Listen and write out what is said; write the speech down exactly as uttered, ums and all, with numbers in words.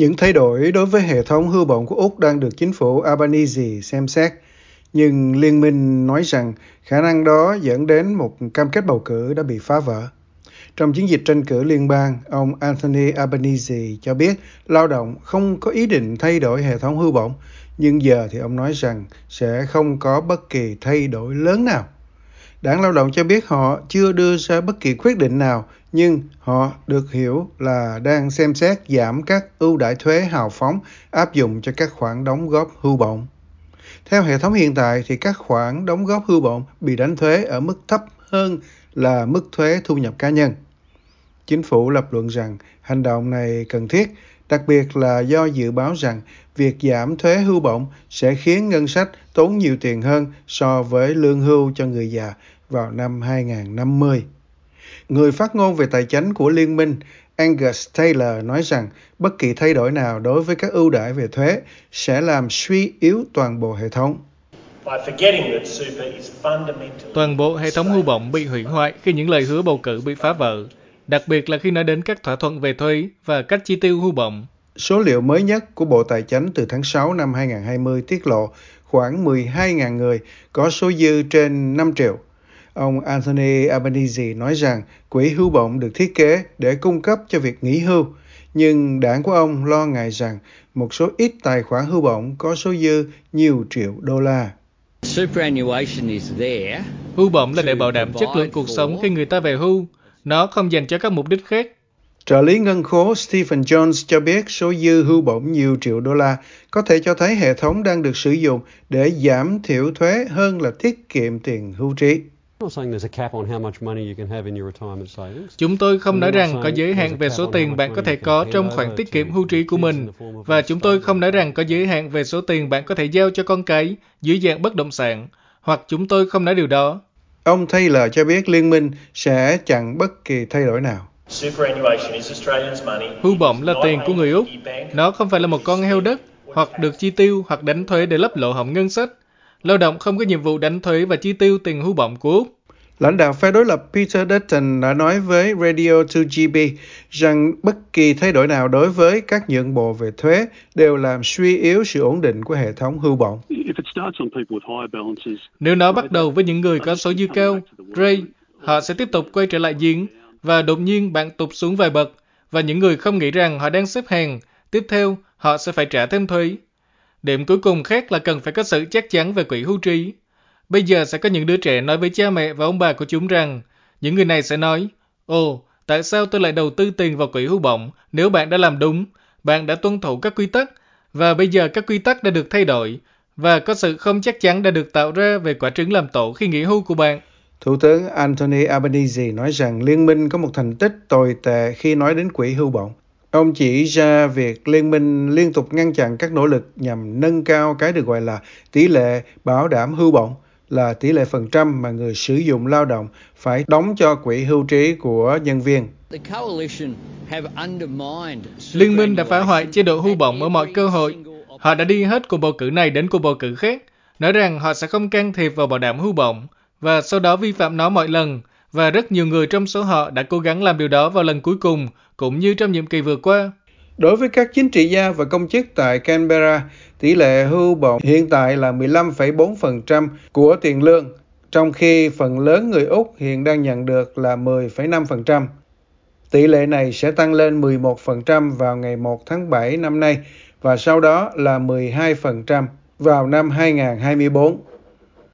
Những thay đổi đối với hệ thống hưu bổng của Úc đang được chính phủ Albanese xem xét, nhưng liên minh nói rằng khả năng đó dẫn đến một cam kết bầu cử đã bị phá vỡ. Trong chiến dịch tranh cử liên bang, ông Anthony Albanese cho biết lao động không có ý định thay đổi hệ thống hưu bổng, nhưng giờ thì ông nói rằng sẽ không có bất kỳ thay đổi lớn nào. Đảng Lao động cho biết họ chưa đưa ra bất kỳ quyết định nào, nhưng họ được hiểu là đang xem xét giảm các ưu đãi thuế hào phóng áp dụng cho các khoản đóng góp hưu bổng. Theo hệ thống hiện tại thì các khoản đóng góp hưu bổng bị đánh thuế ở mức thấp hơn là mức thuế thu nhập cá nhân. Chính phủ lập luận rằng hành động này cần thiết, đặc biệt là do dự báo rằng việc giảm thuế hưu bổng sẽ khiến ngân sách tốn nhiều tiền hơn so với lương hưu cho người già vào năm hai không năm không. Người phát ngôn về tài chính của Liên minh Angus Taylor nói rằng bất kỳ thay đổi nào đối với các ưu đãi về thuế sẽ làm suy yếu toàn bộ hệ thống. Toàn bộ hệ thống hưu bổng bị hủy hoại khi những lời hứa bầu cử bị phá vỡ, đặc biệt là khi nói đến các thỏa thuận về thuế và các chi tiêu hưu bổng. Số liệu mới nhất của Bộ Tài chính từ tháng sáu năm hai không hai không tiết lộ khoảng mười hai nghìn người có số dư trên năm triệu. Ông Anthony Albanese nói rằng quỹ hưu bổng được thiết kế để cung cấp cho việc nghỉ hưu, nhưng đảng của ông lo ngại rằng một số ít tài khoản hưu bổng có số dư nhiều triệu đô la. Hưu bổng là để bảo đảm chất lượng cuộc sống khi người ta về hưu. Nó không dành cho các mục đích khác. Trợ lý ngân khố Stephen Jones cho biết số dư hưu bổng nhiều triệu đô la có thể cho thấy hệ thống đang được sử dụng để giảm thiểu thuế hơn là tiết kiệm tiền hưu trí. Chúng tôi không nói rằng có giới hạn về số tiền bạn có thể có trong khoản tiết kiệm hưu trí của mình, và chúng tôi không nói rằng có giới hạn về số tiền bạn có thể giao cho con cái dưới dạng bất động sản, hoặc chúng tôi không nói điều đó. Ông Taylor cho biết liên minh sẽ chặn bất kỳ thay đổi nào. Hưu bổng là tiền của người Úc. Nó không phải là một con heo đất, hoặc được chi tiêu hoặc đánh thuế để lấp lỗ hổng ngân sách. Lao động không có nhiệm vụ đánh thuế và chi tiêu tiền hưu bổng của Úc. Lãnh đạo phe đối lập Peter Dutton đã nói với Radio two G B rằng bất kỳ thay đổi nào đối với các nhượng bộ về thuế đều làm suy yếu sự ổn định của hệ thống hưu bổng. Nếu nó bắt đầu với những người có số dư cao, Ray, họ sẽ tiếp tục quay trở lại giếng, và đột nhiên bạn tụt xuống vài bậc, và những người không nghĩ rằng họ đang xếp hàng, tiếp theo họ sẽ phải trả thêm thuế. Điểm cuối cùng khác là cần phải có sự chắc chắn về quỹ hưu trí. Bây giờ sẽ có những đứa trẻ nói với cha mẹ và ông bà của chúng rằng, những người này sẽ nói, ồ, tại sao tôi lại đầu tư tiền vào quỹ hưu bổng nếu bạn đã làm đúng, bạn đã tuân thủ các quy tắc, và bây giờ các quy tắc đã được thay đổi, và có sự không chắc chắn đã được tạo ra về quả trứng làm tổ khi nghỉ hưu của bạn. Thủ tướng Anthony Albanese nói rằng liên minh có một thành tích tồi tệ khi nói đến quỹ hưu bổng. Ông chỉ ra việc liên minh liên tục ngăn chặn các nỗ lực nhằm nâng cao cái được gọi là tỷ lệ bảo đảm hưu bổng, là tỷ lệ phần trăm mà người sử dụng lao động phải đóng cho quỹ hưu trí của nhân viên. Liên minh đã phá hoại chế độ hưu bổng ở mọi cơ hội. Họ đã đi hết cuộc bầu cử này đến cuộc bầu cử khác, nói rằng họ sẽ không can thiệp vào bảo đảm hưu bổng, và sau đó vi phạm nó mọi lần, và rất nhiều người trong số họ đã cố gắng làm điều đó vào lần cuối cùng, cũng như trong nhiệm kỳ vừa qua. Đối với các chính trị gia và công chức tại Canberra, tỷ lệ hưu bổng hiện tại là mười lăm phẩy bốn phần trăm của tiền lương, trong khi phần lớn người Úc hiện đang nhận được là mười phẩy năm phần trăm. Tỷ lệ này sẽ tăng lên mười một phần trăm vào ngày một tháng bảy năm nay, và sau đó là mười hai phần trăm vào năm hai không hai tư.